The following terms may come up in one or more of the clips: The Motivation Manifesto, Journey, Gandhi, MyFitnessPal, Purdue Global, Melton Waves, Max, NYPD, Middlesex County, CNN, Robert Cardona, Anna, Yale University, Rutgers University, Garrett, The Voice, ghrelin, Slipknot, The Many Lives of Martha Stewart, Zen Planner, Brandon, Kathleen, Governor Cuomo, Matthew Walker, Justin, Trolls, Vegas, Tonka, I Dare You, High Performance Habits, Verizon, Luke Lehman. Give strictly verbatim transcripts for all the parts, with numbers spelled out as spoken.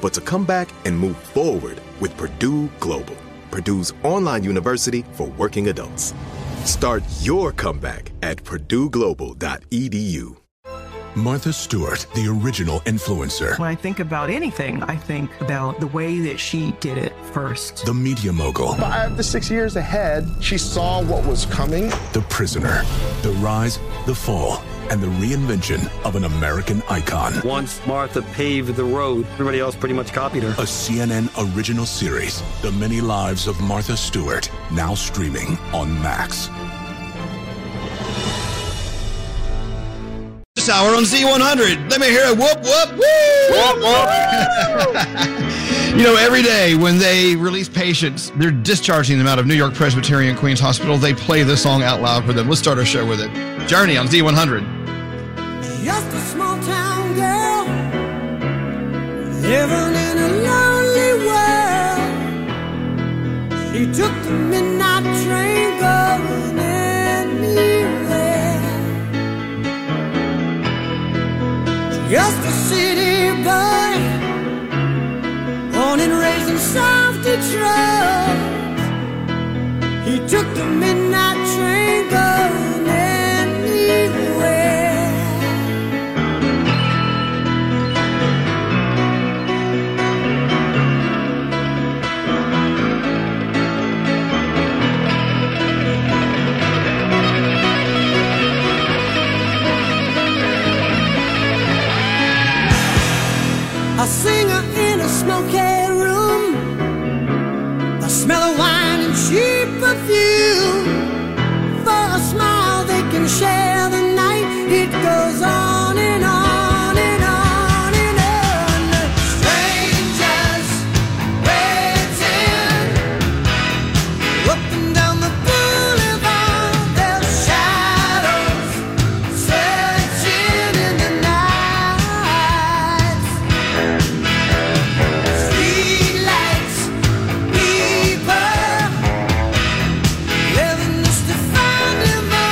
but to come back and move forward with Purdue Global, Purdue's online university for working adults. Start your comeback at purdue global dot e d u. Martha Stewart, the original influencer. When I think about anything, I think about the way that she did it first. The media mogul. Five to six years ahead, she saw what was coming. The prisoner, the rise, the fall, and the reinvention of an American icon. Once Martha paved the road, everybody else pretty much copied her. A C N N original series, The Many Lives of Martha Stewart, now streaming on Max. This hour on Z one hundred. Let me hear a whoop, whoop, woo! Whoop, whoop! You know, every day when they release patients, they're discharging them out of New York Presbyterian Queens Hospital. They play this song out loud for them. Let's start our show with it. Journey on Z one hundred. Just a small town girl, living in a lonely world. She took the midnight train going anywhere. Just a city boy, born and raised in South Detroit. He took the midnight train going anywhere. A singer in a smoky room, the smell of wine and cheap perfume. For a smile they can share the night. It goes on and on and on and on. Strangers waiting up and down the boulevard. Their shadows searching in the night. Streetlights, people living just to find emotion.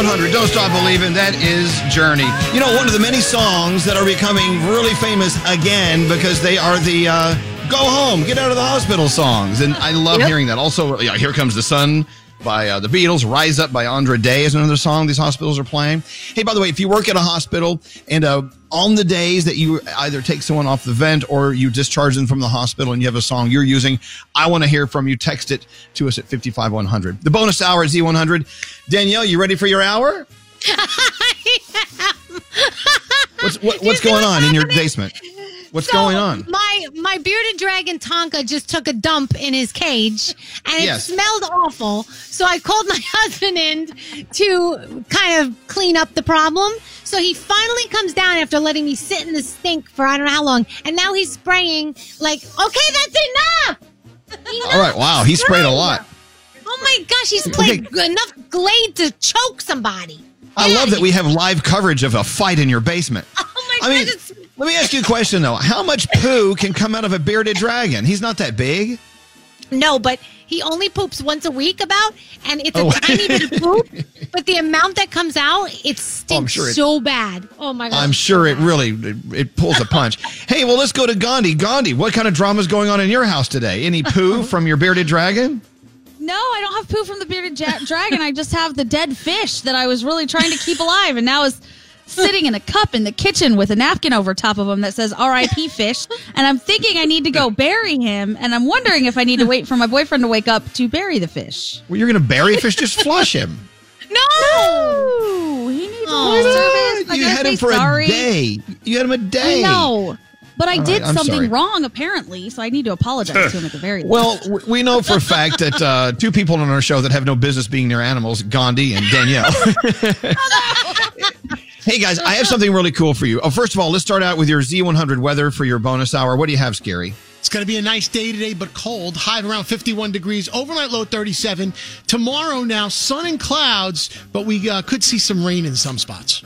Z one hundred, Don't Stop Believin', that is Journey. You know, one of the many songs that are becoming really famous again because they are the uh, go home, get out of the hospital songs. And I love yep. hearing that. Also, yeah, Here Comes the Sun by uh, the Beatles. Rise Up by Andra Day is another song these hospitals are playing. Hey, by the way, if you work at a hospital and uh, on the days that you either take someone off the vent or you discharge them from the hospital and you have a song you're using, I want to hear from you. Text it to us at five five one hundred. The bonus hour at Z one hundred. Danielle, you ready for your hour? I am. What's, what, what's going on in your basement? What's so going on? My my bearded dragon Tonka just took a dump in his cage, and yes. it smelled awful. So I called my husband in to kind of clean up the problem. So he finally comes down after letting me sit in the stink for I don't know how long, and now he's spraying like, okay, that's enough. enough. All right, wow, he sprayed a lot. Oh my gosh, he's sprayed okay. enough Glade to choke somebody. I yeah. love that we have live coverage of a fight in your basement. Oh my I gosh, mean, let me ask you a question, though. How much poo can come out of a bearded dragon? He's not that big. No, but he only poops once a week about, and it's a oh. tiny bit of poop, but the amount that comes out, it stinks oh, sure it, so bad. Oh, my God. I'm sure it really, it, it pulls a punch. Hey, well, let's go to Gandhi. Gandhi, what kind of drama is going on in your house today? Any poo from your bearded dragon? No, I don't have poo from the bearded ja- dragon. I just have the dead fish that I was really trying to keep alive, and now is sitting in a cup in the kitchen with a napkin over top of him that says R I P fish, and I'm thinking I need to go bury him, and I'm wondering if I need to wait for my boyfriend to wake up to bury the fish. Well, you're going to bury fish? Just flush him. No! No! He needs more service. You had him for sorry. a day. You had him a day. I know. But I All did right, something sorry. wrong, apparently, so I need to apologize to him at the very least. Well, we know for a fact that uh, two people on our show that have no business being near animals, Gandhi and Danielle. Hey, guys, I have something really cool for you. Oh, first of all, let's start out with your Z one hundred weather for your bonus hour. What do you have, Scary? It's going to be a nice day today, but cold. High around fifty-one degrees. Overnight low thirty-seven. Tomorrow now, sun and clouds, but we uh, could see some rain in some spots.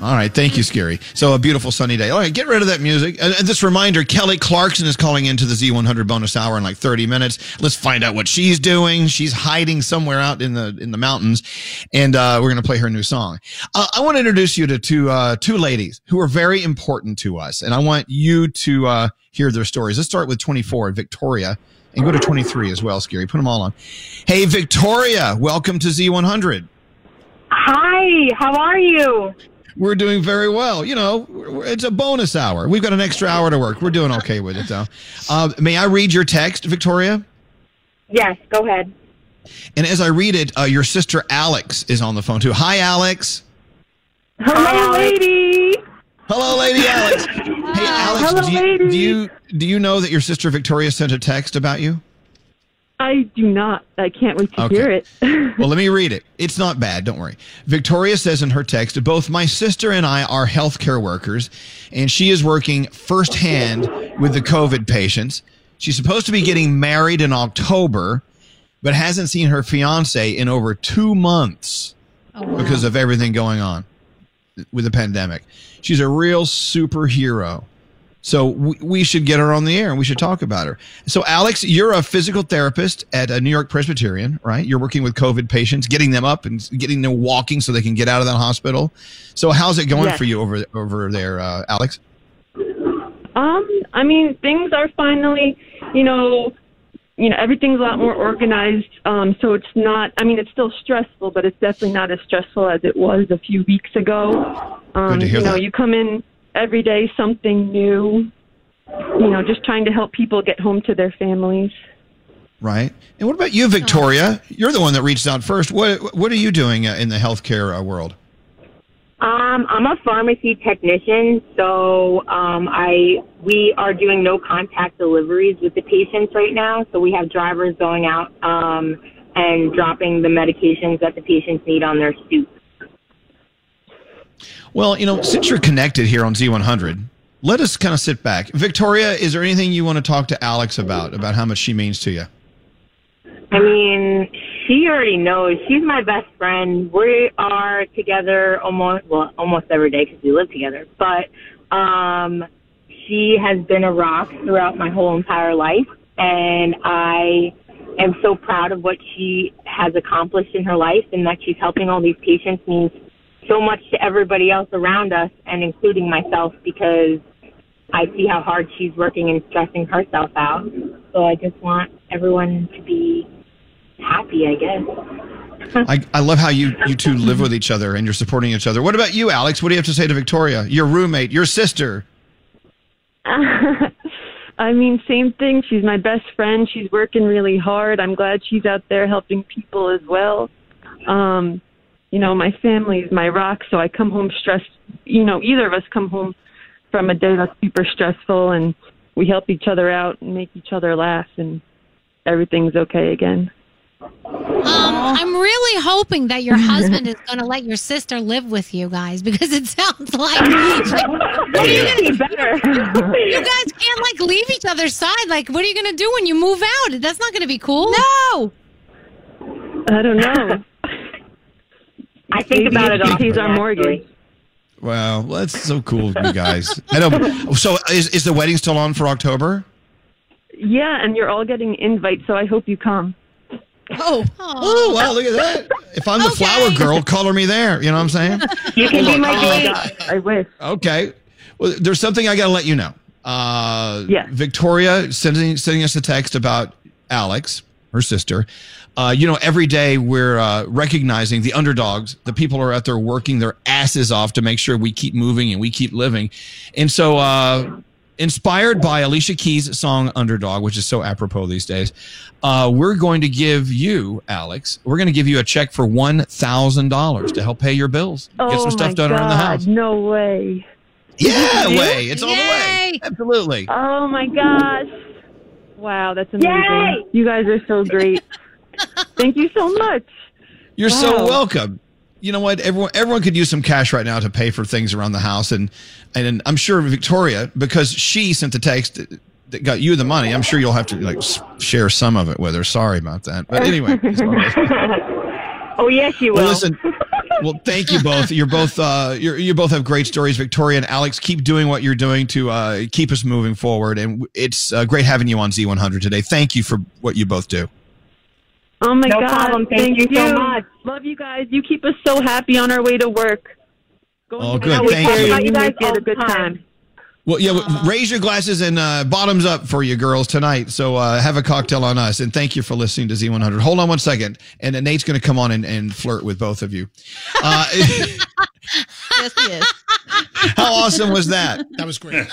All right. Thank you, Scary. So a beautiful sunny day. All right. Get rid of that music. And this reminder, Kelly Clarkson is calling into the Z one hundred bonus hour in like thirty minutes. Let's find out what she's doing. She's hiding somewhere out in the in the mountains. And uh, we're going to play her new song. Uh, I want to introduce you to two, uh, two ladies who are very important to us. And I want you to uh, hear their stories. Let's start with twenty-four, Victoria. And go to twenty-three as well, Scary. Put them all on. Hey, Victoria, welcome to Z one hundred. Hi. How are you? We're doing very well. You know, it's a bonus hour. We've got an extra hour to work. We're doing okay with it, though. Uh, may I read your text, Victoria? Yes, go ahead. And as I read it, uh, your sister Alex is on the phone, too. Hi, Alex. Hello, lady. Hello, lady Alex. Hey, Alex, Hello, do, you, lady. do you do you know that your sister Victoria sent a text about you? I do not. I can't wait to okay. hear it. Well, let me read it. It's not bad. Don't worry. Victoria says in her text, both my sister and I are healthcare workers, and she is working firsthand with the COVID patients. She's supposed to be getting married in October, but hasn't seen her fiance in over two months oh, wow. because of everything going on with the pandemic. She's a real superhero. So we should get her on the air and we should talk about her. So, Alex, you're a physical therapist at a New York Presbyterian, right? You're working with COVID patients, getting them up and getting them walking so they can get out of that hospital. So how's it going yes. for you over over there, uh, Alex? Um, I mean, things are finally, you know, you know, everything's a lot more organized. Um, so it's not, I mean, it's still stressful, but it's definitely not as stressful as it was a few weeks ago. Um, Good to hear you know, that. You come in. Every day, something new, you know, just trying to help people get home to their families. Right. And what about you, Victoria? You're the one that reached out first. What What are you doing in the healthcare world? Um, I'm a pharmacy technician, so um, I we are doing no contact deliveries with the patients right now. So we have drivers going out um, and dropping the medications that the patients need on their stoop. Well, you know, since you're connected here on Z one hundred, let us kind of sit back. Victoria, is there anything you want to talk to Alex about, about how much she means to you? I mean, she already knows. She's my best friend. We are together almost, well, almost every day because we live together. But um, she has been a rock throughout my whole entire life, and I am so proud of what she has accomplished in her life, and that she's helping all these patients means so much to everybody else around us, and including myself, because I see how hard she's working and stressing herself out. So I just want everyone to be happy, I guess. I, I love how you, you two live with each other and you're supporting each other. What about you, Alex? What do you have to say to Victoria, your roommate, your sister? Uh, I mean, same thing. She's my best friend. She's working really hard. I'm glad she's out there helping people as well. Um, you know, my family is my rock, so I come home stressed. You know, either of us come home from a day that's super stressful, and we help each other out and make each other laugh, and everything's okay again. Um, I'm really hoping that your husband is going to let your sister live with you guys, because it sounds like, like what are you gonna, better. You guys can't like leave each other's side. Like, what are you going to do when you move out? That's not going to be cool. No. I don't know. I think about it all. He's our mortgage. Wow, well, that's so cool, you guys. I know. So, is is the wedding still on for October? Yeah, and you're all getting invites, so I hope you come. Oh, oh, wow! Look at that. If I'm the okay. flower girl, color me there. You know what I'm saying? You can be my date. Oh, I wish. Okay. Well, there's something I got to let you know. Uh, yeah. Victoria sending sending us a text about Alex, her sister. Uh, you know, every day we're uh, recognizing the underdogs, the people who are out there working their asses off to make sure we keep moving and we keep living. And so, uh, inspired by Alicia Keys' song Underdog, which is so apropos these days, uh, we're going to give you, Alex, we're going to give you a check for one thousand dollars to help pay your bills. Oh, get some stuff done around the house. No way. Yeah, way. It's all Yay. The way. Absolutely. Oh, my gosh. Wow, that's amazing. Yay. You guys are so great. Thank you so much. You're wow. so welcome. You know what? Everyone everyone could use some cash right now to pay for things around the house. And, and I'm sure Victoria, because she sent the text that got you the money, I'm sure you'll have to like share some of it with her. Sorry about that. But anyway. Oh, yes, you will. Well, listen, well, thank you both. You're both uh, you're, you both have great stories. Victoria and Alex, keep doing what you're doing to uh, keep us moving forward. And it's uh, great having you on Z one hundred today. Thank you for what you both do. Oh, my no God. Problem. Thank, Thank you, you so much. Love you guys. You keep us so happy on our way to work. Go oh, good. Thank you. You, you guys had a good time. time. Well, yeah, uh, raise your glasses and uh, bottoms up for you girls tonight. So uh, have a cocktail on us. And thank you for listening to Z one hundred. Hold on one second. And uh, Nate's going to come on and, and flirt with both of you. Uh, yes, he is. How awesome was that? That was great.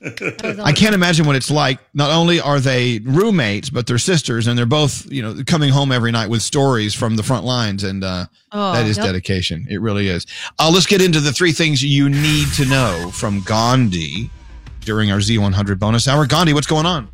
I can't imagine what it's like. Not only are they roommates, but they're sisters, and they're both, you know, coming home every night with stories from the front lines, and uh, oh, that is yep. dedication. It really is. Uh, let's get into the three things you need to know from Gandhi during our Z one hundred bonus hour. Gandhi, what's going on?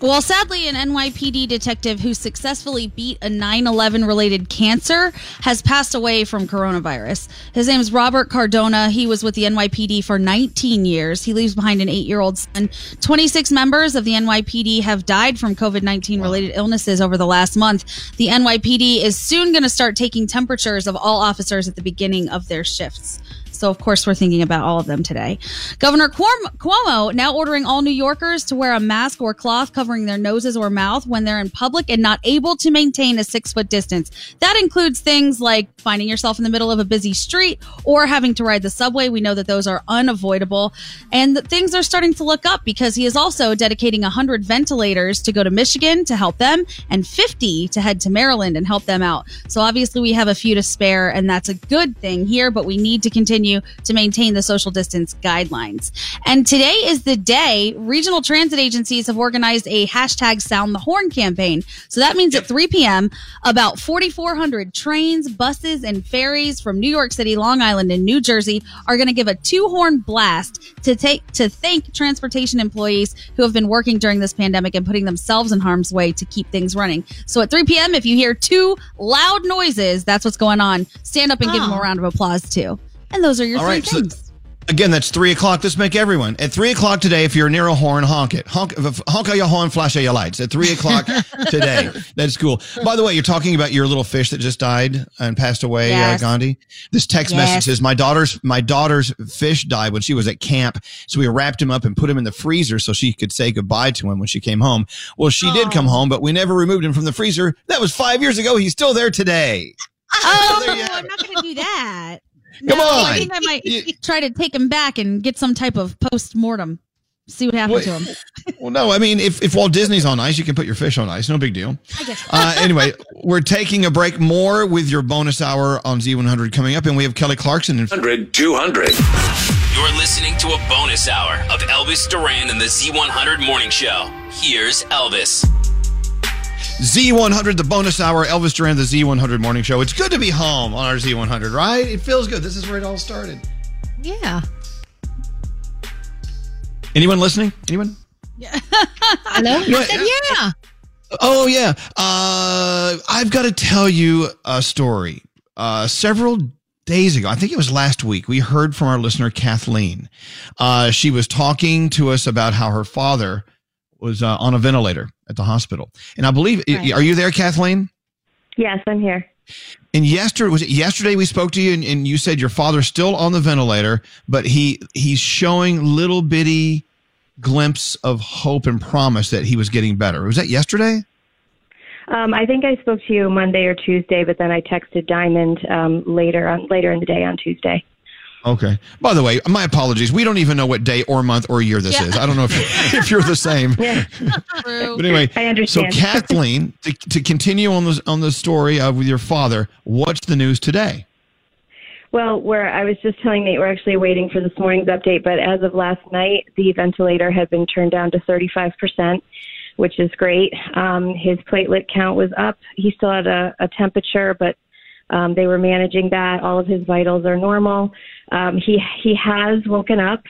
Well, sadly, an N Y P D detective who successfully beat a nine eleven related cancer has passed away from coronavirus. His name is Robert Cardona. He was with the N Y P D for nineteen years. He leaves behind an eight-year-old son. twenty-six members of the N Y P D have died from covid nineteen related illnesses over the last month. The N Y P D is soon going to start taking temperatures of all officers at the beginning of their shifts. So, of course, we're thinking about all of them today. Governor Cuomo now ordering all New Yorkers to wear a mask or cloth covering their noses or mouth when they're in public and not able to maintain a six-foot distance. That includes things like finding yourself in the middle of a busy street or having to ride the subway. We know that those are unavoidable. And things are starting to look up because he is also dedicating one hundred ventilators to go to Michigan to help them and fifty to head to Maryland and help them out. So, obviously, we have a few to spare, and that's a good thing here, but we need to continue to maintain the social distance guidelines. And today is the day regional transit agencies have organized a hashtag Sound the Horn campaign. So that means at three p.m., about forty-four hundred trains, buses, and ferries from New York City, Long Island, and New Jersey are going to give a two-horn blast to take to thank transportation employees who have been working during this pandemic and putting themselves in harm's way to keep things running. So at three p.m., if you hear two loud noises, that's what's going on. Stand up and oh. give them a round of applause, too. And those are your All three right, things. So Again, that's three o'clock. Let's make everyone. At three o'clock today, if you're near a horn, honk it. Honk, honk out your horn, flash out your lights. At three o'clock today. That's cool. By the way, you're talking about your little fish that just died and passed away, yes. uh, Gandhi. This text yes. message says, my daughter's my daughter's fish died when she was at camp, so we wrapped him up and put him in the freezer so she could say goodbye to him when she came home. Well, she Aww. did come home, but we never removed him from the freezer. That was five years ago. He's still there today. Oh, so there I'm not going to do that. Come no, on. I think I might try to take him back and get some type of post-mortem. See what happened well, to him. Well, no, I mean, if, if Walt Disney's on ice, you can put your fish on ice. No big deal. I guess. Uh, anyway, we're taking a break. More with your bonus hour on Z one hundred coming up. And we have Kelly Clarkson. In- one hundred, two hundred. You're listening to a bonus hour of Elvis Duran and the Z one hundred Morning Show. Here's Elvis. Z one hundred, the bonus hour, Elvis Duran, the Z one hundred Morning Show. It's good to be home on our Z one hundred, right? It feels good. This is where it all started. Yeah. Anyone listening? Anyone? Yeah. Hello? You know, I said yeah. Oh, yeah. Uh, I've got to tell you a story. Uh, several days ago, I think it was last week, we heard from our listener, Kathleen. Uh, she was talking to us about how her father was uh, on a ventilator at the hospital. And I believe, right. are you there, Kathleen? Yes, I'm here. And yesterday, was it yesterday we spoke to you and, and you said your father's still on the ventilator, but he he's showing little bitty glimpse of hope and promise that he was getting better. Was that yesterday? Um, I think I spoke to you Monday or Tuesday, but then I texted Diamond um, later on later in the day on Tuesday. Okay. By the way, my apologies. We don't even know what day or month or year this yeah. is. I don't know if, if you're the same. Yeah. True. But anyway, I understand. So Kathleen, to, to continue on this on the story of with your father, what's the news today? Well, we're I was just telling Nate we're actually waiting for this morning's update, but as of last night, the ventilator had been turned down to thirty-five percent, which is great. Um, his platelet count was up. He still had a, a temperature, but Um, they were managing that. All of his vitals are normal. Um, he he has woken up.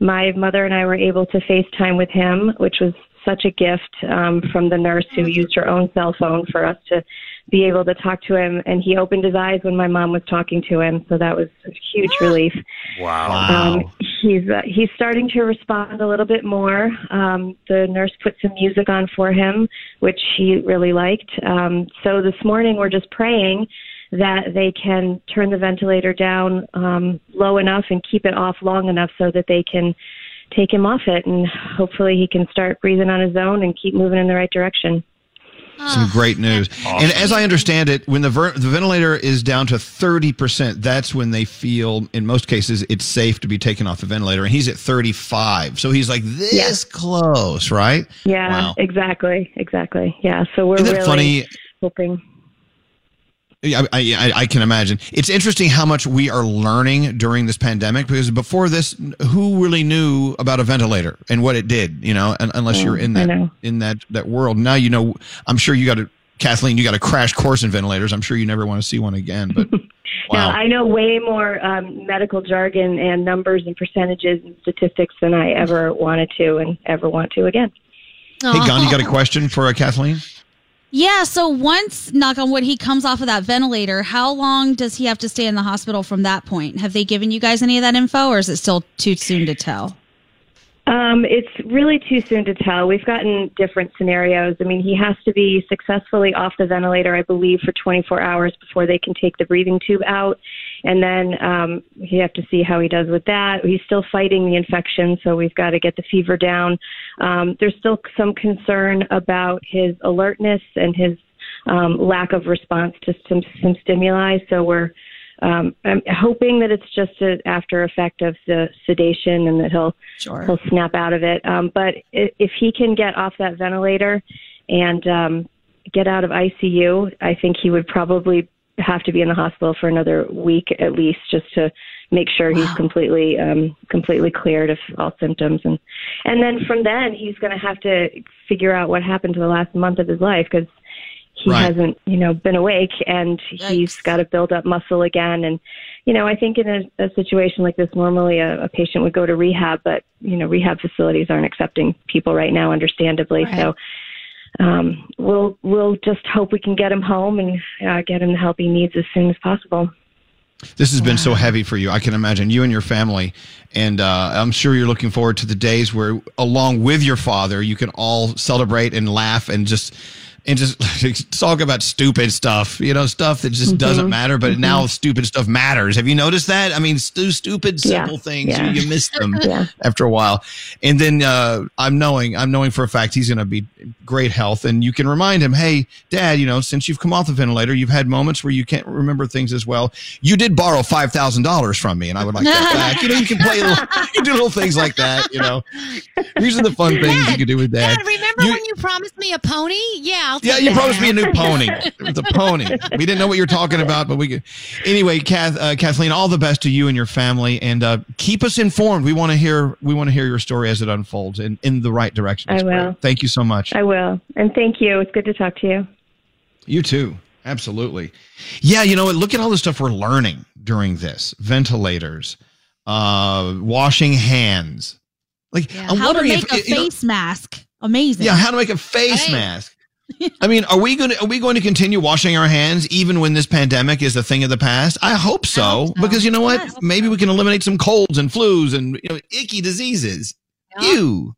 My mother and I were able to FaceTime with him, which was such a gift um, from the nurse who used her own cell phone for us to be able to talk to him. And he opened his eyes when my mom was talking to him, so that was a huge relief. Wow. Um, he's uh, he's starting to respond a little bit more. Um, the nurse put some music on for him, which he really liked. Um, so this morning we're just praying that they can turn the ventilator down um, low enough and keep it off long enough so that they can take him off it, and hopefully he can start breathing on his own and keep moving in the right direction. Some great news. Awesome. And as I understand it, when the, ver- the ventilator is down to thirty percent, that's when they feel, in most cases, it's safe to be taken off the ventilator. And he's at thirty-five. So he's like this yes. close, right? Yeah, wow. exactly. Exactly. Yeah. So we're really funny? hoping... I, I, I can imagine. It's interesting how much we are learning during this pandemic, because before this, who really knew about a ventilator and what it did, you know, unless yeah, you're in that in that, that world. Now, you know, I'm sure you got a, Kathleen, you got a crash course in ventilators. I'm sure you never want to see one again. But wow. Now, I know way more um, medical jargon and numbers and percentages and statistics than I ever wanted to and ever want to again. Aww. Hey, Gandhi, you got a question for uh, Kathleen? Yeah, so once, knock on wood, he comes off of that ventilator, how long does he have to stay in the hospital from that point? Have they given you guys any of that info, or is it still too soon to tell? Um, it's really too soon to tell. We've gotten different scenarios. I mean, he has to be successfully off the ventilator, I believe, for twenty-four hours before they can take the breathing tube out. And then um, you have to see how he does with that. He's still fighting the infection, so we've got to get the fever down. Um, there's still some concern about his alertness and his um, lack of response to some, some stimuli. So we're um, I'm hoping that it's just an after effect of the sedation and that he'll sure. he'll snap out of it. Um, but if he can get off that ventilator and um, get out of I C U, I think he would probably have to be in the hospital for another week at least, just to make sure wow. he's completely um, completely cleared of all symptoms. And and then from then, he's going to have to figure out what happened to the last month of his life, because he right. hasn't, you know, been awake, and Yikes. he's got to build up muscle again. And, you know, I think in a, a situation like this, normally a, a patient would go to rehab, but, you know, rehab facilities aren't accepting people right now, understandably. Right. So Um, we'll we'll just hope we can get him home and uh, get him the help he needs as soon as possible. This has wow. been so heavy for you. I can imagine you and your family. And uh, I'm sure you're looking forward to the days where, along with your father, you can all celebrate and laugh and just and just talk about stupid stuff, you know, stuff that just mm-hmm. doesn't matter. But mm-hmm. now stupid stuff matters. Have you noticed that? I mean, stu- stupid, simple yeah. things. Yeah. You, you miss them yeah. after a while. And then uh, I'm knowing I'm knowing for a fact he's going to be great health. And you can remind him, hey, Dad, you know, since you've come off the ventilator, you've had moments where you can't remember things as well. You did borrow five thousand dollars from me, and I would like that back. You know, you can play little, you do little things like that, you know. These are the fun Dad, things you can do with Dad. Dad, remember you, when you promised me a pony? Yeah. I'll yeah, you that. promised me a new pony. It was a pony. We didn't know what you were talking about, but we could. Anyway, Kath, uh, Kathleen, all the best to you and your family, and uh, keep us informed. We want to hear. We want to hear your story as it unfolds, and in the right direction. It's I will. Great. Thank you so much. I will, and thank you. It's good to talk to you. You too. Absolutely. Yeah, you know, look at all the stuff we're learning during this: ventilators, uh, washing hands. Like, yeah. I'm how wondering to make if, a face know, mask. Amazing. Yeah, how to make a face hey. mask. I mean, are we going to are we going to continue washing our hands even when this pandemic is a thing of the past? I hope so, I hope so. because you know what? Yeah, Maybe so. we can eliminate some colds and flus and you know, icky diseases. Yeah. Ew.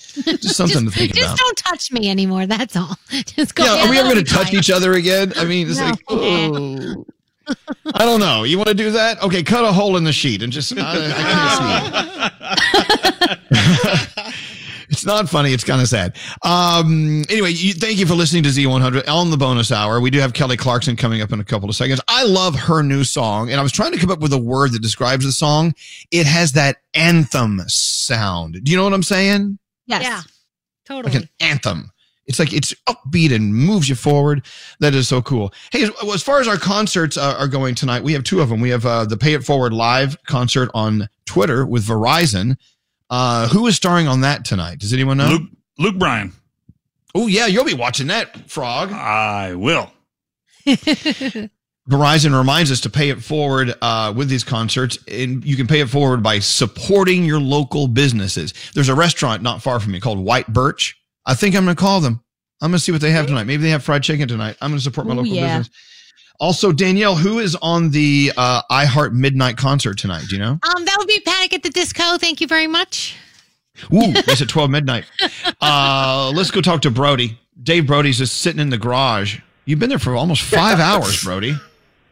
Just something just, to think just about. Just don't touch me anymore. That's all. Just go. Yeah, are we ever going to touch each other again? I mean, it's no. like, oh. I don't know. You want to do that? Okay, cut a hole in the sheet and just. I, I can't see it. It's not funny. It's kind of sad. Um, anyway, you, thank you for listening to Z one hundred on the bonus hour. We do have Kelly Clarkson coming up in a couple of seconds. I love her new song, and I was trying to come up with a word that describes the song. It has that anthem sound. Do you know what I'm saying? Yes. Yeah, totally. Like an anthem. It's like it's upbeat and moves you forward. That is so cool. Hey, as far as our concerts uh, are going tonight, we have two of them. We have uh, the Pay It Forward live concert on Twitter with Verizon. Uh, who is starring on that tonight? Does anyone know? Luke, Luke Bryan. Oh, yeah. You'll be watching that, Frog. I will. Verizon reminds us to pay it forward uh, with these concerts. And you can pay it forward by supporting your local businesses. There's a restaurant not far from me called White Birch. I think I'm going to call them. I'm going to see what they have tonight. Maybe they have fried chicken tonight. I'm going to support my Ooh, local yeah. business. Also, Danielle, who is on the uh, iHeart Midnight concert tonight? Do you know? Um, that would be Panic at the Disco. Thank you very much. Ooh, that's at twelve midnight. Uh, let's go talk to Brody. Dave Brody's just sitting in the garage. You've been there for almost five hours, Brody.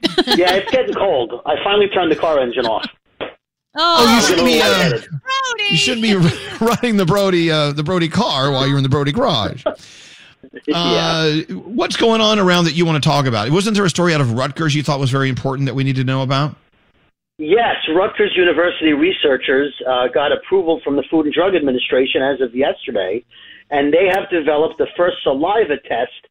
Yeah, it's getting cold. I finally turned the car engine off. Oh, oh, you shouldn't be. Uh, Brody. You shouldn't be running the Brody uh, the Brody car while you're in the Brody garage. Uh, yeah. What's going on around that you want to talk about? Wasn't there a story out of Rutgers you thought was very important that we need to know about? Yes, Rutgers University researchers uh, got approval from the Food and Drug Administration as of yesterday, and they have developed the first saliva test.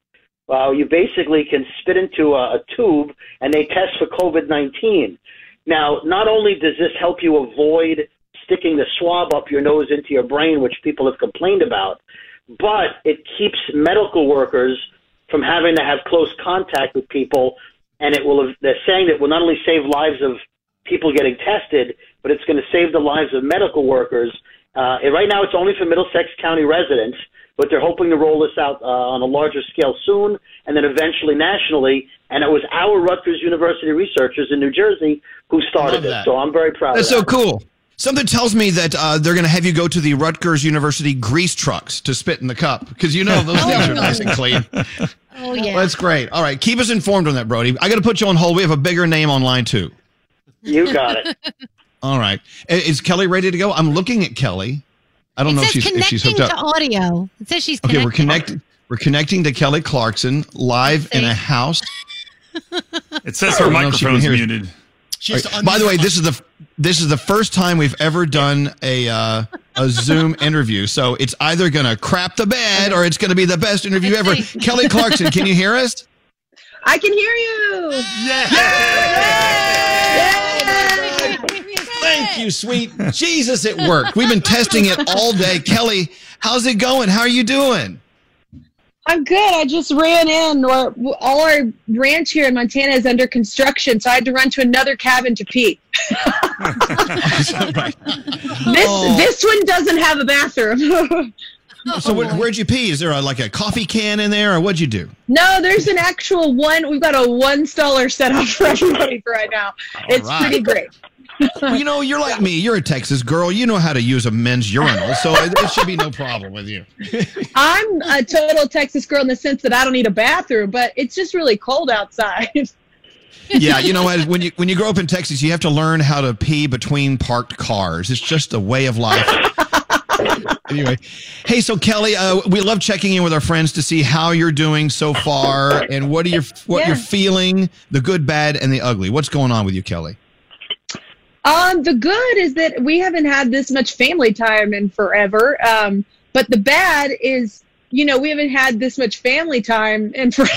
Uh, you basically can spit into a, a tube, and they test for COVID nineteen. Now, not only does this help you avoid sticking the swab up your nose into your brain, which people have complained about, but it keeps medical workers from having to have close contact with people, and it will. They're saying that it will not only save lives of people getting tested, but it's going to save the lives of medical workers. Uh, and right now, it's only for Middlesex County residents, but they're hoping to roll this out uh, on a larger scale soon, and then eventually nationally. And it was our Rutgers University researchers in New Jersey who started this, so I'm very proud. That's of that. so cool. Something tells me that uh, they're going to have you go to the Rutgers University grease trucks to spit in the cup because, you know, those things are nice and clean. Oh, yeah. Well, that's great. All right. Keep us informed on that, Brody. I got to put you on hold. We have a bigger name on line two. You got it. All right. Is Kelly ready to go? I'm looking at Kelly. I don't it know if she's, if she's hooked up. It says connecting to audio. It says she's connecting. Okay, we're connecting, we're connecting to Kelly Clarkson live in a house. It says her microphone's muted. Right. By the way, this is the this is the first time we've ever done a uh, a Zoom interview, so it's either going to crap the bed or it's going to be the best interview ever. Kelly Clarkson, can you hear us? I can hear you. Yay! Yay! Yay! Yay! Thank you, sweet Jesus, it worked. We've been testing it all day. Kelly, how's it going? How are you doing? I'm good. I just ran in. Or, all our ranch here in Montana is under construction, so I had to run to another cabin to pee. This, oh. this one doesn't have a bathroom. Oh, so wh- where'd you pee? Is there a, like a coffee can in there, or what'd you do? No, there's an actual one. We've got a one-staller set up for everybody right now. All it's right. pretty great. Well, you know, you're like me. You're a Texas girl. You know how to use a men's urinal, so there should be no problem with you. I'm a total Texas girl in the sense that I don't need a bathroom, but it's just really cold outside. Yeah, you know, when you when you grow up in Texas, you have to learn how to pee between parked cars. It's just a way of life. Anyway, hey, so Kelly, uh, we love checking in with our friends to see how you're doing so far and what are your what yeah. you're feeling, the good, bad, and the ugly. What's going on with you, Kelly? Um, the good is that we haven't had this much family time in forever. Um, but the bad is, you know, we haven't had this much family time in forever.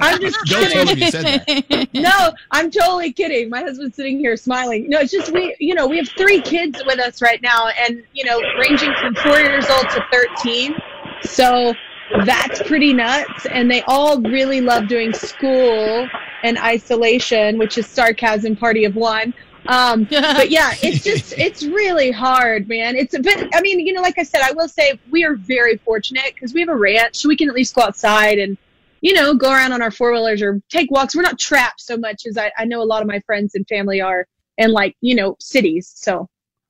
I'm just Don't kidding. Tell him you said that. No, I'm totally kidding. My husband's sitting here smiling. No, it's just we, you know, we have three kids with us right now, and you know, ranging from four years old to thirteen. So that's pretty nuts, and they all really love doing school and isolation, which is sarcasm party of one. Um, but yeah, it's just, it's really hard, man. It's a bit, I mean, you know, like I said, I will say we are very fortunate because we have a ranch, so we can at least go outside and, you know, go around on our four-wheelers or take walks. We're not trapped so much as I, I know a lot of my friends and family are in, like, you know, cities, so.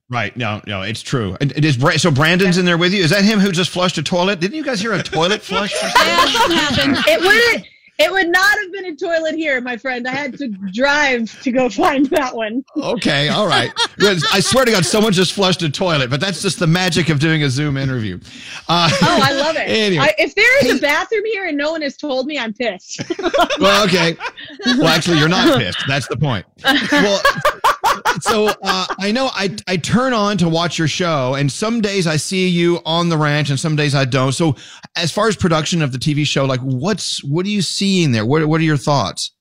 Right. No, no, it's true. It is. So Brandon's in there with you. Is that him who just flushed a toilet? Didn't you guys hear a toilet flush? Yeah, something happened. It wouldn't. It would not have been a toilet here, my friend. I had to drive to go find that one. Okay. All right. I swear to God, someone just flushed a toilet, but that's just the magic of doing a Zoom interview. Uh, oh, I love it. Anyway. I, if there is a bathroom here and no one has told me, I'm pissed. Well, okay. Well, actually, you're not pissed. That's the point. Well, so uh, I know I, I turn on to watch your show, and some days I see you on the ranch and some days I don't. So as far as production of the T V show, like what's what are you seeing there? What, what are your thoughts?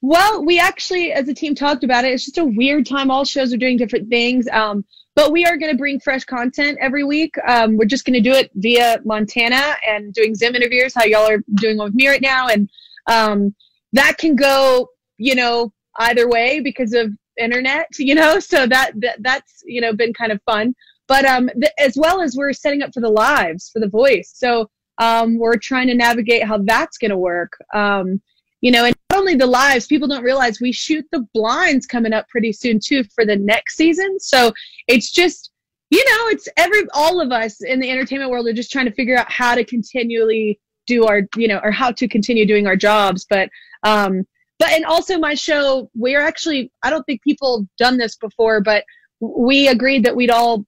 Well, we actually, as a team, talked about it. It's just a weird time. All shows are doing different things, um, but we are going to bring fresh content every week. Um, we're just going to do it via Montana and doing Zoom interviews, how y'all are doing with me right now. And um, that can go, you know, either way because of internet, you know, so that, that that's, you know, been kind of fun, but um th- as well as we're setting up for the lives for The Voice, so um we're trying to navigate how that's going to work, um you know, and not only the lives, people don't realize we shoot the blinds coming up pretty soon too for the next season, so it's just, you know, it's every all of us in the entertainment world are just trying to figure out how to continually do our, you know, or how to continue doing our jobs, but um But, and also my show, we're actually, I don't think people have done this before, but we agreed that we'd all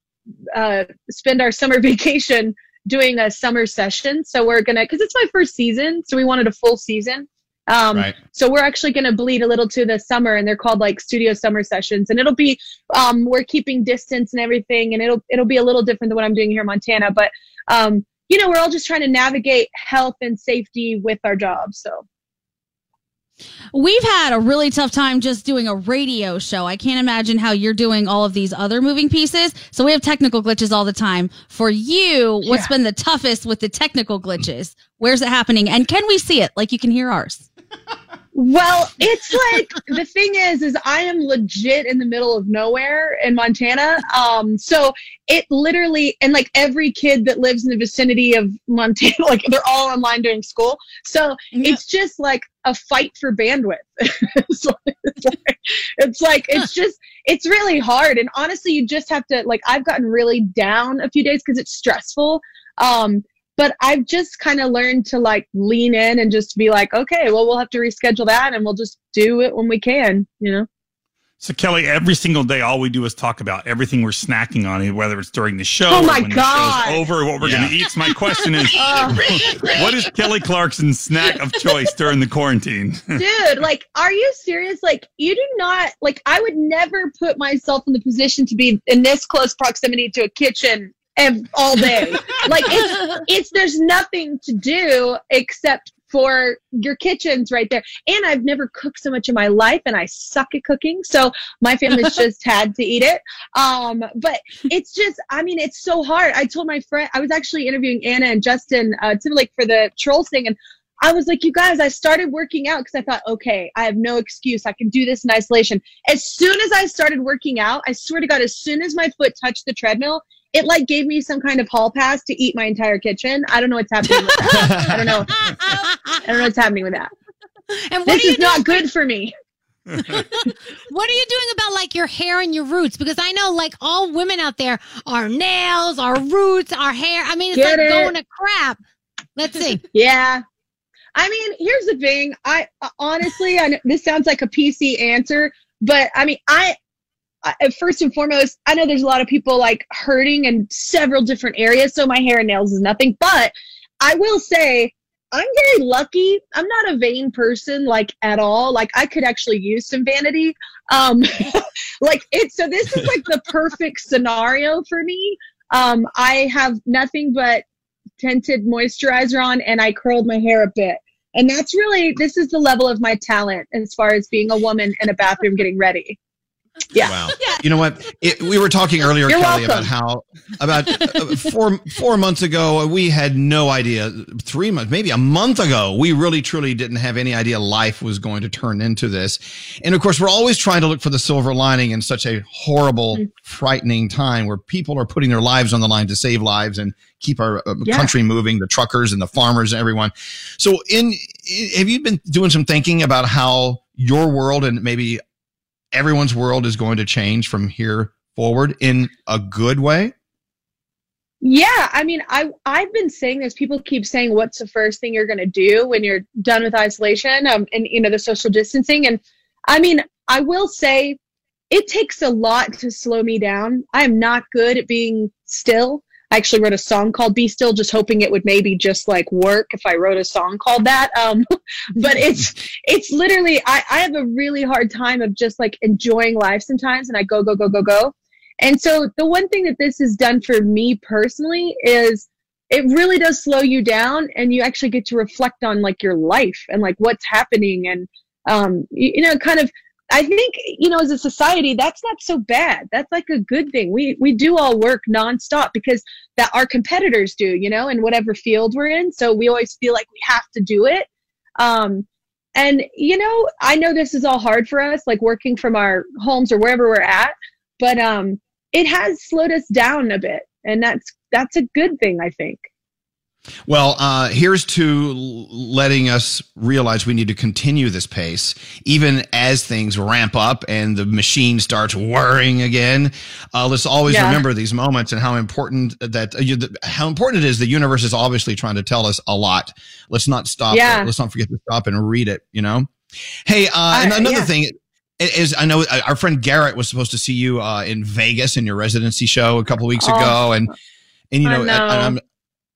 uh, spend our summer vacation doing a summer session. So we're going to, because it's my first season, so we wanted a full season. Um, right. So we're actually going to bleed a little to the summer, and they're called like studio summer sessions. And it'll be, um, we're keeping distance and everything, and it'll it'll be a little different than what I'm doing here in Montana. But, um, you know, we're all just trying to navigate health and safety with our jobs, so. We've had a really tough time just doing a radio show. I can't imagine how you're doing all of these other moving pieces. So we have technical glitches all the time. For you, what's yeah. been the toughest with the technical glitches? Where's it happening? And can we see it? Like you can hear ours. Well, it's like, the thing is, is I am legit in the middle of nowhere in Montana. Um, so it literally, and like every kid that lives in the vicinity of Montana, like they're all online during school. So yeah. it's just like a fight for bandwidth. it's, like, it's, like, it's like, it's just, it's really hard. And honestly, you just have to, like, I've gotten really down a few days because it's stressful. Um, But I've just kind of learned to like lean in and just be like, okay, well, we'll have to reschedule that and we'll just do it when we can, you know? So Kelly, every single day, all we do is talk about everything we're snacking on, whether it's during the show, oh my when God. the show's over, what we're yeah. going to eat. So my question is, uh, what is Kelly Clarkson's snack of choice during the quarantine? Dude, like, are you serious? Like, you do not, like, I would never put myself in the position to be in this close proximity to a kitchen all day. Like it's, it's, there's nothing to do except for your kitchen's right there. And I've never cooked so much in my life, and I suck at cooking. So my family's just had to eat it. Um, but it's just, I mean, it's so hard. I told my friend, I was actually interviewing Anna and Justin, uh, to like for the Trolls thing. And I was like, you guys, I started working out because I thought, okay, I have no excuse. I can do this in isolation. As soon as I started working out, I swear to God, as soon as my foot touched the treadmill, it like gave me some kind of hall pass to eat my entire kitchen. I don't know what's happening with that. I don't know. I don't know what's happening with that. And what this is not good for me. What are you doing about like your hair and your roots? Because I know like all women out there, our nails, our roots, our hair. I mean, it's Get like it. going to crap. Let's see. Yeah. I mean, here's the thing. I honestly, I know, this sounds like a P C answer, but I mean, I, I, first and foremost, I know there's a lot of people like hurting in several different areas. So my hair and nails is nothing, but I will say, I'm very lucky. I'm not a vain person, like, at all. Like, I could actually use some vanity. Um, like, it. So this is, like, the perfect scenario for me. Um, I have nothing but tinted moisturizer on, and I curled my hair a bit. And that's really, this is the level of my talent as far as being a woman in a bathroom getting ready. Yeah. Wow. Yeah. You know what? It, we were talking earlier, You're Kelly, welcome. about how about uh, four four months ago we had no idea. Three months, maybe a month ago, we really truly didn't have any idea life was going to turn into this. And of course, we're always trying to look for the silver lining in such a horrible, mm-hmm. frightening time where people are putting their lives on the line to save lives and keep our uh, yeah. country moving. The truckers and the farmers and everyone. So, in, in have you been doing some thinking about how your world and maybe everyone's world is going to change from here forward in a good way? Yeah. I mean, I, I've been saying this. People keep saying, what's the first thing you're going to do when you're done with isolation um, and, you know, the social distancing? And I mean, I will say it takes a lot to slow me down. I am not good at being still. I actually wrote a song called Be Still, just hoping it would maybe just like work if I wrote a song called that. Um, but it's, it's literally, I, I have a really hard time of just like enjoying life sometimes, and I go, go, go, go, go. And so the one thing that this has done for me personally is it really does slow you down, and you actually get to reflect on like your life and like what's happening. And, um, you, you know, kind of, I think, you know, as a society, that's not so bad. That's like a good thing. We we do all work nonstop because that our competitors do, you know, in whatever field we're in. So we always feel like we have to do it. Um, and, you know, I know this is all hard for us, like working from our homes or wherever we're at, but um, it has slowed us down a bit. And that's that's a good thing, I think. Well, uh, here's to letting us realize we need to continue this pace, even as things ramp up and the machine starts whirring again. Uh, let's always yeah. remember these moments and how important that uh, you, the, how important it is. The universe is obviously trying to tell us a lot. Let's not stop. Yeah. Let's not forget to stop and read it. You know. Hey, uh, uh, and another yeah. thing. Is I know our friend Garrett was supposed to see you uh, in Vegas in your residency show a couple of weeks oh. ago, and and you know, know. I, I'm.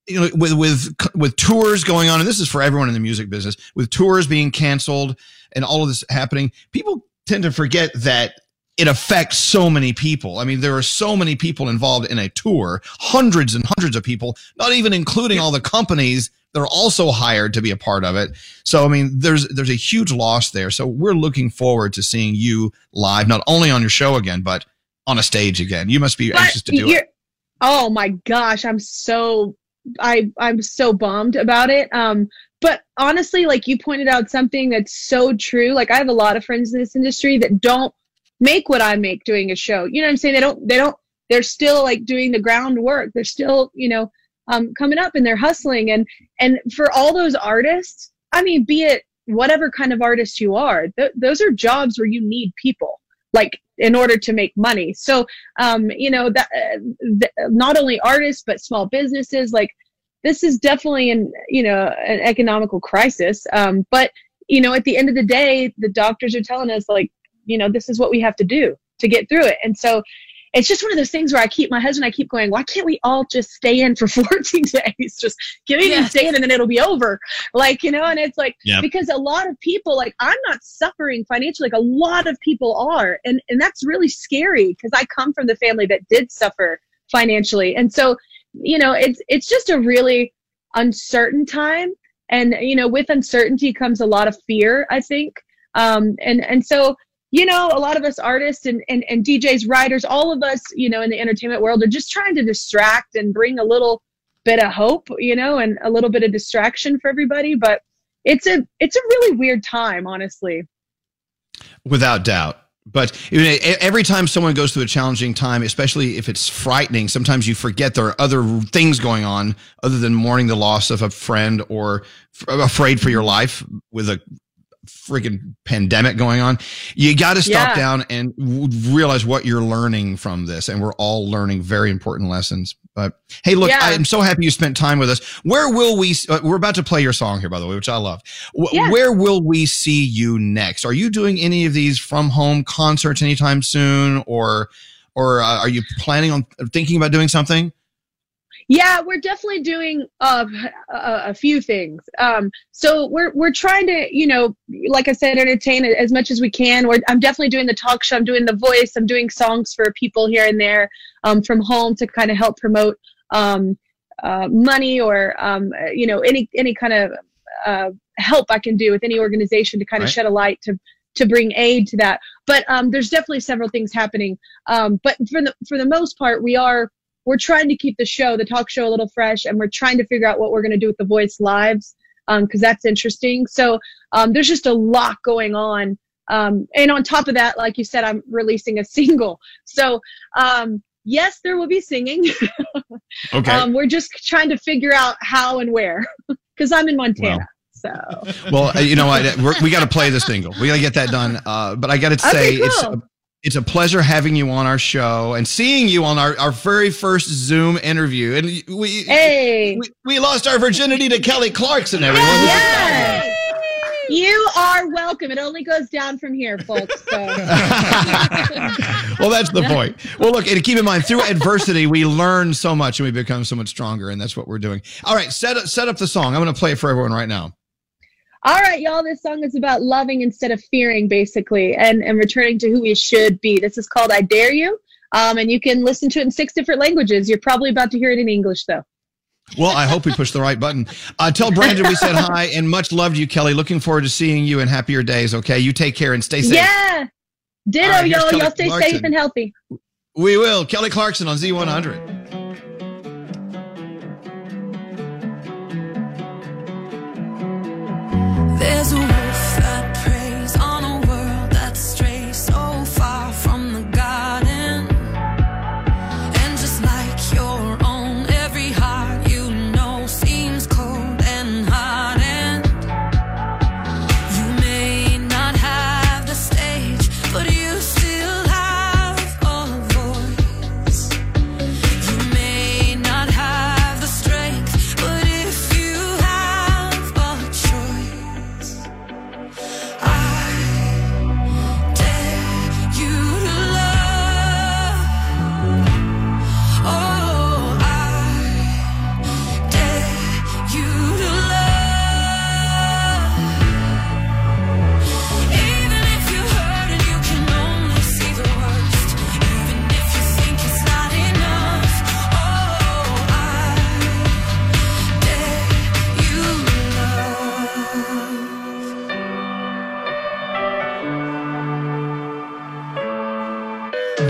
You know, with, with, with tours going on, and this is for everyone in the music business, with tours being canceled and all of this happening, people tend to forget that it affects so many people. I mean, there are so many people involved in a tour, hundreds and hundreds of people, not even including all the companies that are also hired to be a part of it. So, I mean, there's, there's a huge loss there. So we're looking forward to seeing you live, not only on your show again, but on a stage again. You must be anxious to do it. Oh my gosh. I'm so I, I'm so bummed about it. Um, but honestly, like you pointed out something that's so true. Like I have a lot of friends in this industry that don't make what I make doing a show. You know what I'm saying? They don't, they don't, they're still like doing the groundwork. They're still, you know, um, coming up and they're hustling. And, and for all those artists, I mean, be it whatever kind of artist you are, th- those are jobs where you need people, like in order to make money. So, um, you know, that uh, th- not only artists, but small businesses, like this is definitely an, you know, an economical crisis. Um, but you know, at the end of the day, the doctors are telling us like, you know, this is what we have to do to get through it. And so it's just one of those things where I keep, my husband, I keep going, why can't we all just stay in for fourteen days? Just give me yeah. a day in and then it'll be over. Like, you know, and it's like, yep. because a lot of people, like I'm not suffering financially, like a lot of people are. And, and that's really scary because I come from the family that did suffer financially. And so, you know, it's, it's just a really uncertain time. And, you know, with uncertainty comes a lot of fear, I think. Um, and, and so, you know, a lot of us artists and, and, and D Js, writers, all of us, you know, in the entertainment world are just trying to distract and bring a little bit of hope, you know, and a little bit of distraction for everybody. But it's a it's a really weird time, honestly. Without doubt. But every time someone goes through a challenging time, especially if it's frightening, sometimes you forget there are other things going on other than mourning the loss of a friend or afraid for your life with a freaking pandemic going on. You got to stop yeah. down and realize what you're learning from this. And we're all learning very important lessons. But hey, look, yeah. I'm so happy you spent time with us. Where will we, uh, we're about to play your song here, by the way, which I love. W- yeah. Where will we see you next? Are you doing any of these from home concerts anytime soon? Or, or uh, are you planning on thinking about doing something? Yeah, we're definitely doing uh, a, a few things. Um, so we're we're trying to, you know, like I said, entertain as much as we can. We're, I'm definitely doing the talk show. I'm doing The Voice. I'm doing songs for people here and there um, from home to kind of help promote um, uh, money or, um, you know, any any kind of uh, help I can do with any organization to kind of right. shed a light to to bring aid to that. But um, there's definitely several things happening. Um, but for the for the most part, we are. We're trying to keep the show, the talk show, a little fresh, and we're trying to figure out what we're going to do with The Voice Lives, um, because that's interesting. So um, there's just a lot going on. Um, and on top of that, like you said, I'm releasing a single. So, um, yes, there will be singing. Okay. Um, we're just trying to figure out how and where, because I'm in Montana. Wow. So. Well, you know what? We're, we got to play the single. We got to get that done. Uh, but I got to say, okay, cool. it's... Uh, It's a pleasure having you on our show and seeing you on our, our very first Zoom interview. And we, hey. we we lost our virginity to Kelly Clarkson, everyone. Hey, yes. Hey. You are welcome. It only goes down from here, folks. So. Well, that's the point. Well, look, and keep in mind, through adversity, we learn so much and we become so much stronger, and that's what we're doing. All right, set up, set up the song. I'm going to play it for everyone right now. All right, y'all, this song is about loving instead of fearing, basically, and, and returning to who we should be. This is called I Dare You, um, and you can listen to it in six different languages. You're probably about to hear it in English, though. Well, I hope we pushed the right button. Uh, tell Brandon we said hi, and much love to you, Kelly. Looking forward to seeing you in happier days, okay? You take care and stay safe. Yeah. Ditto, right, y'all. Y'all stay Clarkson. safe and healthy. We will. Kelly Clarkson on Z one hundred. There's a wolf that preys on a world that's strayed so far from the garden. And just like your own, every heart you know seems cold and hardened. You may not have the stage, but you still have a voice. You may not have the strength, but if you have a choice.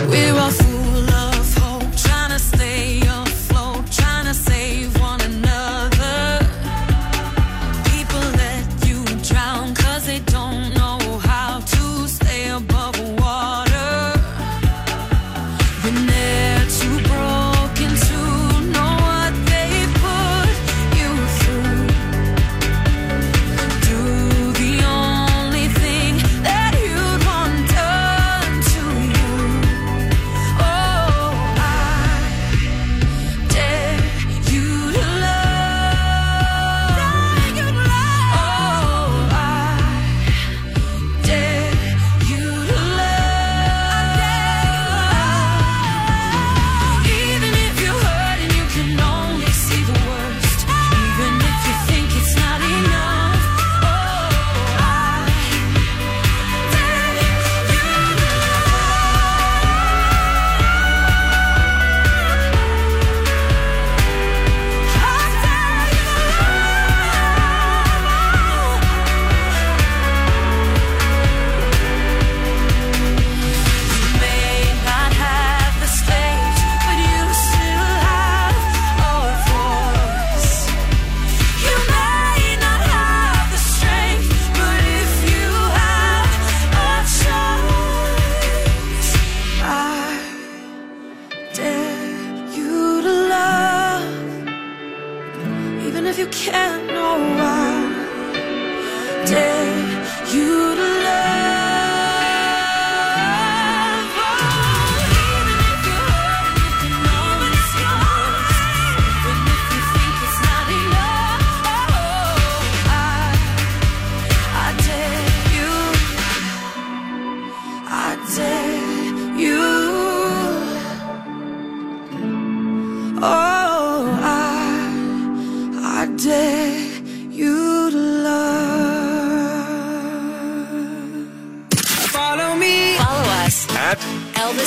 We're all full of hope, trying to stay afloat, trying to save one another. People let you drown cause they don't know how to stay above water. When they're too broken to know what they put you through, do the only thing that you'd want done to you. Oh.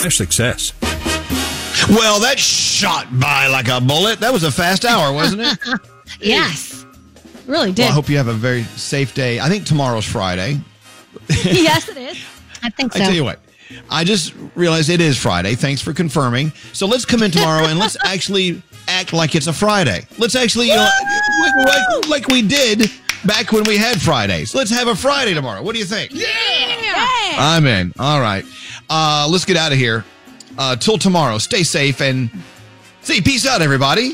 their success. Well, that shot by like a bullet. That was a fast hour, wasn't it? Yes. It really did. Well, I hope you have a very safe day. I think tomorrow's Friday. Yes, it is. I think so. I tell you what. I just realized it is Friday. Thanks for confirming. So let's come in tomorrow and let's actually act like it's a Friday. Let's actually, you know, like, like, like we did back when we had Fridays. Let's have a Friday tomorrow. What do you think? Yeah! yeah. I'm in. All right. Uh, let's get out of here. Uh, till tomorrow. Stay safe and see. Peace out, everybody.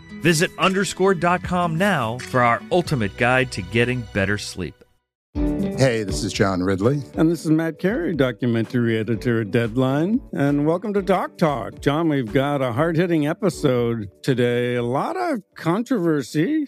Visit underscore dot com now for our ultimate guide to getting better sleep. Hey, this is John Ridley. And this is Matt Carey, documentary editor at Deadline. And welcome to Doc Talk. John, we've got a hard-hitting episode today. A lot of controversy.